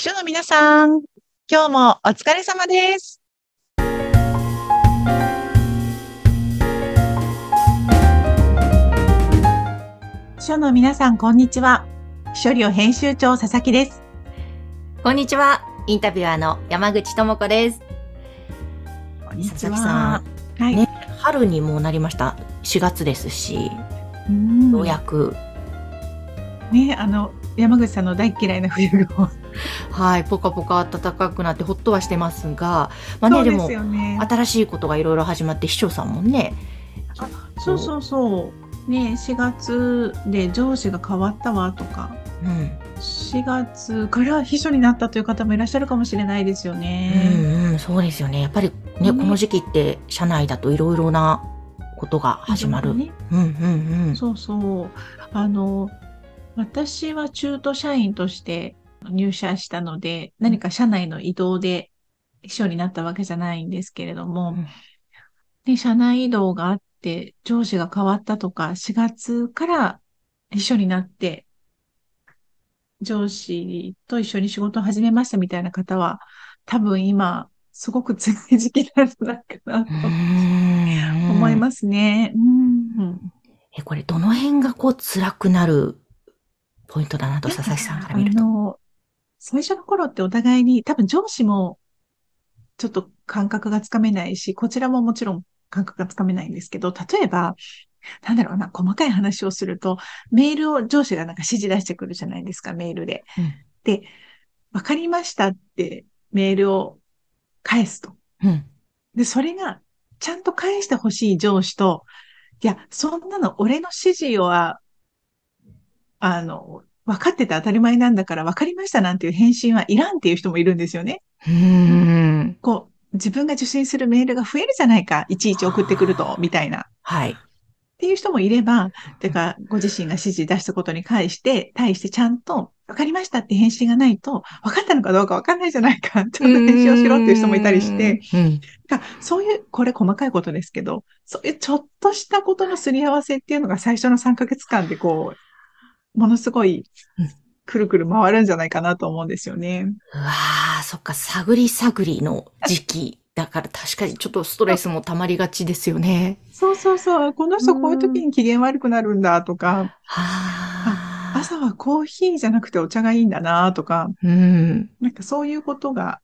秘書の皆さん、今日もお疲れ様です。秘書の皆さん、こんにちは。秘書寮編集長、佐々木です。こんにちは。インタビュアーの山口智子です。こんにちは。佐々木さん、はいね、春にもうなりました。4月ですし、ようやく。ね、山口さんの大嫌いな冬がはい、ポカポカ暖かくなってほっとはしてますが、まあね、でも新しいことがいろいろ始まって、秘書さんもね、あ、そうそうそう、ね、4月で上司が変わったわとか、うん、4月から秘書になったという方もいらっしゃるかもしれないですよね。うんうん、そうですよね。やっぱりね、この時期って社内だといろいろなことが始まる。ね、うんうんうん、そうそう、私は中途社員として入社したので、何か社内の移動で秘書になったわけじゃないんですけれども、うん、で社内移動があって上司が変わったとか、4月から秘書になって上司と一緒に仕事を始めましたみたいな方は、多分今すごく辛い時期なんじゃないかなと思いますね。うん、これどの辺がこう辛くなるポイントだなと、佐々木さんから見ると。最初の頃ってお互いに多分上司もちょっと感覚がつかめないし、こちらももちろん感覚がつかめないんですけど、例えば、なんだろうな、細かい話をすると、メールを上司がなんか指示出してくるじゃないですか、メールで。うん、で、わかりましたってメールを返すと。うん、で、それがちゃんと返してほしい上司と、いや、そんなの俺の指示は、分かってて当たり前なんだから分かりましたなんていう返信はいらんっていう人もいるんですよね。こう、自分が受信するメールが増えるじゃないか、いちいち送ってくると、みたいな。はい。っていう人もいれば、てか、ご自身が指示出したことに対してちゃんと分かりましたって返信がないと、分かったのかどうか分かんないじゃないか、ちゃんと返信をしろっていう人もいたりして、だそういう、これ細かいことですけど、そういうちょっとしたことのすり合わせっていうのが最初の3ヶ月間でこう、ものすごいくるくる回るんじゃないかなと思うんですよね。うわー、そっか、探り探りの時期だから、確かにちょっとストレスも溜まりがちですよね。そうそうそう、この人こういう時に機嫌悪くなるんだとか、朝はコーヒーじゃなくてお茶がいいんだなとか、うん、なんかそういうことが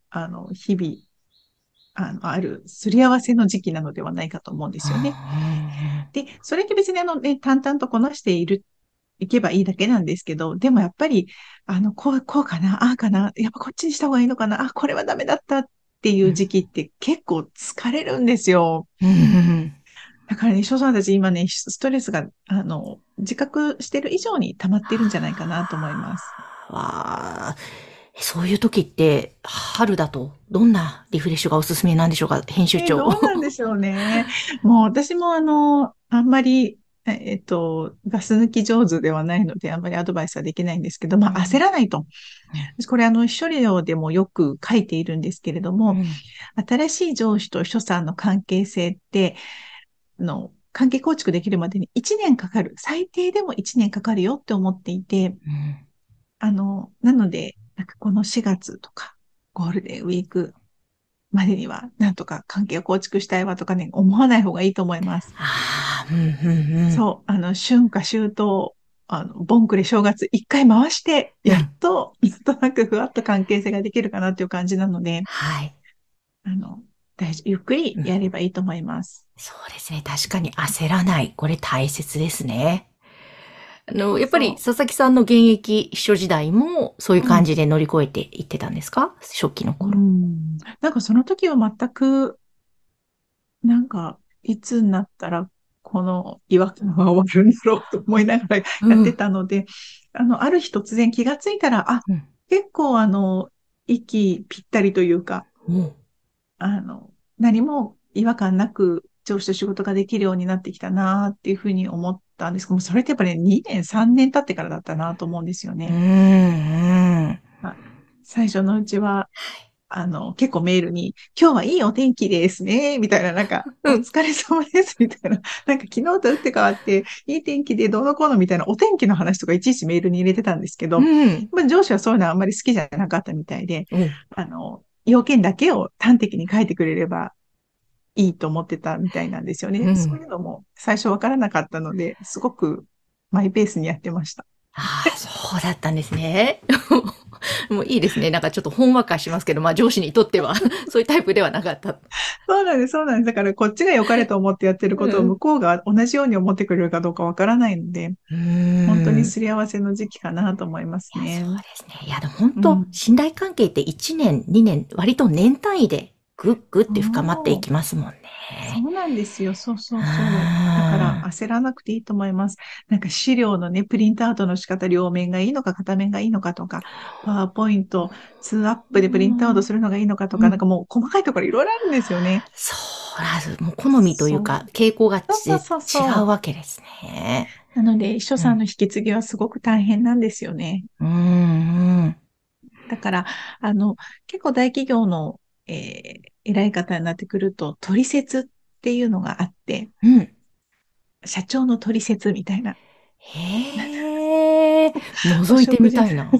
日々あるすり合わせの時期なのではないかと思うんですよね。で、それって別にね、淡々とこなしていけばいいだけなんですけど、でもやっぱり、こうかな、ああかな、やっぱこっちにした方がいいのかな、あ、これはダメだったっていう時期って結構疲れるんですよ。うん、だからね、秘書さんたち今ね、ストレスが、自覚してる以上に溜まってるんじゃないかなと思います。わー。そういう時って、春だと、どんなリフレッシュがおすすめなんでしょうか、編集長。どうなんでしょうね。もう私もあんまり、ガス抜き上手ではないので、あんまりアドバイスはできないんですけど、まあ、焦らないと。これ、秘書寮でもよく書いているんですけれども、新しい上司と秘書さんの関係性って、関係構築できるまでに1年かかる。最低でも1年かかるよって思っていて、なので、なんかこの4月とか、ゴールデンウィークまでには、なんとか関係を構築したいわとかね、思わない方がいいと思います。そう、春夏秋冬、ボンクレ正月一回回して、やっと、なんとなくふわっと関係性ができるかなっていう感じなので、はい。ゆっくりやればいいと思います。そうですね。確かに焦らない。これ大切ですね。やっぱり佐々木さんの現役秘書時代もそういう感じで乗り越えていってたんですか、初期の頃。なんかその時は全く、なんかいつになったら、この違和感は終わるんだろうと思いながらやってたので、ある日突然気がついたら、結構息ぴったりというか、何も違和感なく上司と仕事ができるようになってきたなっていうふうに思ったんですけども、それってやっぱり2年、3年経ってからだったなと思うんですよね。最初のうちは、結構メールに、今日はいいお天気ですね、みたいな、なんか、お疲れ様です、みたいな、なんか昨日と打って変わって、いい天気でどうのこうのみたいな、お天気の話とかいちいちメールに入れてたんですけど、うん、まあ、上司はそういうのはあんまり好きじゃなかったみたいで、うん、要件だけを端的に書いてくれればいいと思ってたみたいなんですよね。うん、そういうのも最初わからなかったので、すごくマイペースにやってました。ああ、そうだったんですね。もういいですね。なんかちょっとほんわかしますけど、まあ上司にとってはそういうタイプではなかった。そうなんです、そうなんです。だからこっちが良かれと思ってやってることを向こうが同じように思ってくれるかどうかわからないので、本当にすり合わせの時期かなと思いますね。そうですね。いやでも本当、信頼関係って1年、2年、割と年単位でグッグッって深まっていきますもんね。そうなんですよ。そうそうそう。だから焦らなくていいと思います。なんか資料のね、プリントアウトの仕方、両面がいいのか片面がいいのかとか、パワーポイント2アップでプリントアウトするのがいいのかとか、なんかもう細かいところいろいろあるんですよね。そう、もう好みというか傾向が違うわけですね。なので秘書さんの引き継ぎはすごく大変なんですよね。だから結構大企業の偉い方になってくると、取説っていうのがあって、うん、社長の取説みたいな。へぇ覗いてみたいな。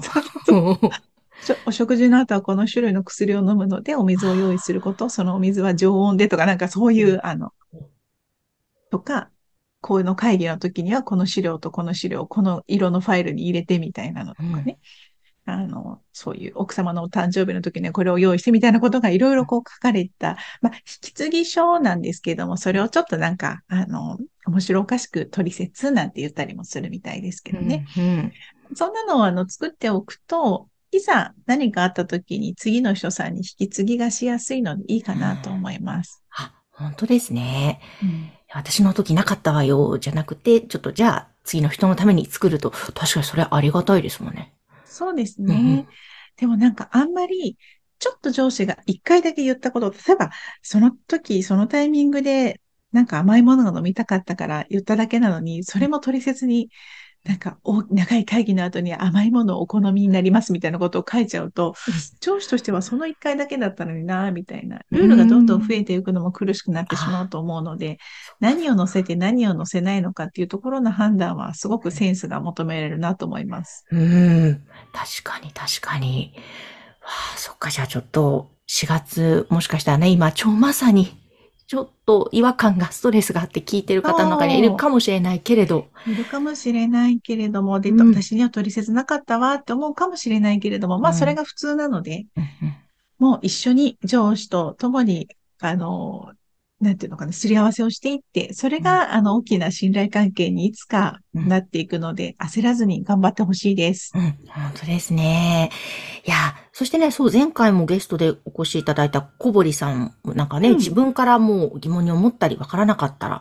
お食事の後はこの種類の薬を飲むので、お水を用意すること、そのお水は常温でとか、なんかそういう、とか、この会議の時にはこの資料とこの資料をこの色のファイルに入れてみたいなのとかね。そういう奥様のお誕生日の時にこれを用意してみたいなことがいろいろこう書かれた、まあ、引き継ぎ書なんですけども、それをちょっとなんか、面白おかしく取説なんて言ったりもするみたいですけどね。そんなのを作っておくと、いざ何かあった時に次の秘書さんに引き継ぎがしやすいのでいいかなと思います。あ、本当ですね。私の時なかったわよ、じゃなくて、ちょっとじゃあ次の人のために作ると、確かにそれありがたいですもんね。そうですね、でもなんかあんまりちょっと上司が一回だけ言ったことを、例えばその時そのタイミングでなんか甘いものが飲みたかったから言っただけなのに、それも取説になんか長い会議の後に甘いものをお好みになりますみたいなことを書いちゃうと、上司としてはその一回だけだったのになみたいな、ルールがどんどん増えていくのも苦しくなってしまうと思うので、何を載せて何を載せないのかっていうところの判断はすごくセンスが求められるなと思います。確かに確かに。わあ、そっか。じゃあちょっと4月もしかしたらね、今まさにちょっと違和感が、ストレスがあって聞いてる方の中にいるかもしれないけれど。いるかもしれないけれども、で、私には取説なかったわって思うかもしれないけれども、まあそれが普通なので、もう一緒に上司と共に、なんていうのかな、すり合わせをしていって、それが、大きな信頼関係にいつかなっていくので、焦らずに頑張ってほしいです。本当ですね。いや、そしてね、そう、前回もゲストでお越しいただいた小堀さんなんかね、自分からもう疑問に思ったりわからなかったら、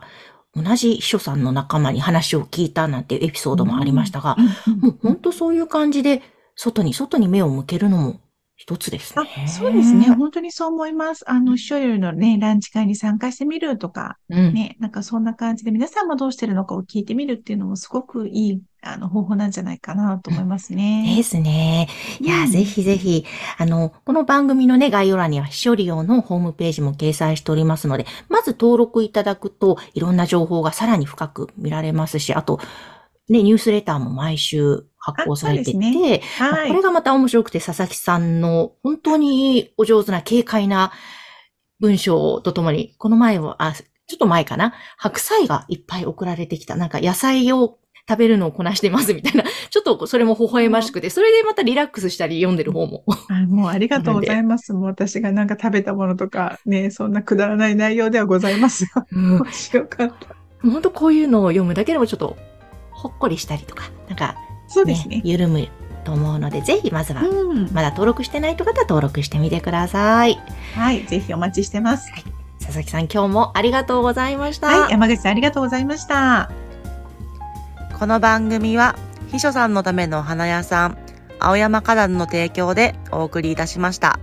同じ秘書さんの仲間に話を聞いたなんていうエピソードもありましたが、もう本当そういう感じで、外に目を向けるのも、一つですね。そうですね。本当にそう思います。秘書よりのね、ランチ会に参加してみるとか、ね、なんかそんな感じで皆さんもどうしてるのかを聞いてみるっていうのもすごくいい、方法なんじゃないかなと思いますね。ですね。いや、ぜひぜひ、この番組のね、概要欄には秘書利用のホームページも掲載しておりますので、まず登録いただくと、いろんな情報がさらに深く見られますし、あと、ね、ニュースレターも毎週、発行されてて、ね、これがまた面白くて、佐々木さんの本当にお上手な軽快な文章とともに、この前は、ちょっと前かな、白菜がいっぱい送られてきた、なんか野菜を食べるのをこなしてますみたいな、ちょっとそれも微笑ましくて、それでまたリラックスしたり、読んでる方も。もうありがとうございます。もう私がなんか食べたものとか、ね、そんなくだらない内容ではございますが、面白かった。本当こういうのを読むだけでもちょっとほっこりしたりとか、なんか、そうですね。緩むと思うので、ぜひまずは、まだ登録してないという方は登録してみてください。はい、ぜひお待ちしてます。はい、佐々木さん、今日もありがとうございました。はい、山口さんありがとうございました。この番組は秘書さんのためのお花屋さん、青山花壇の提供でお送りいたしました。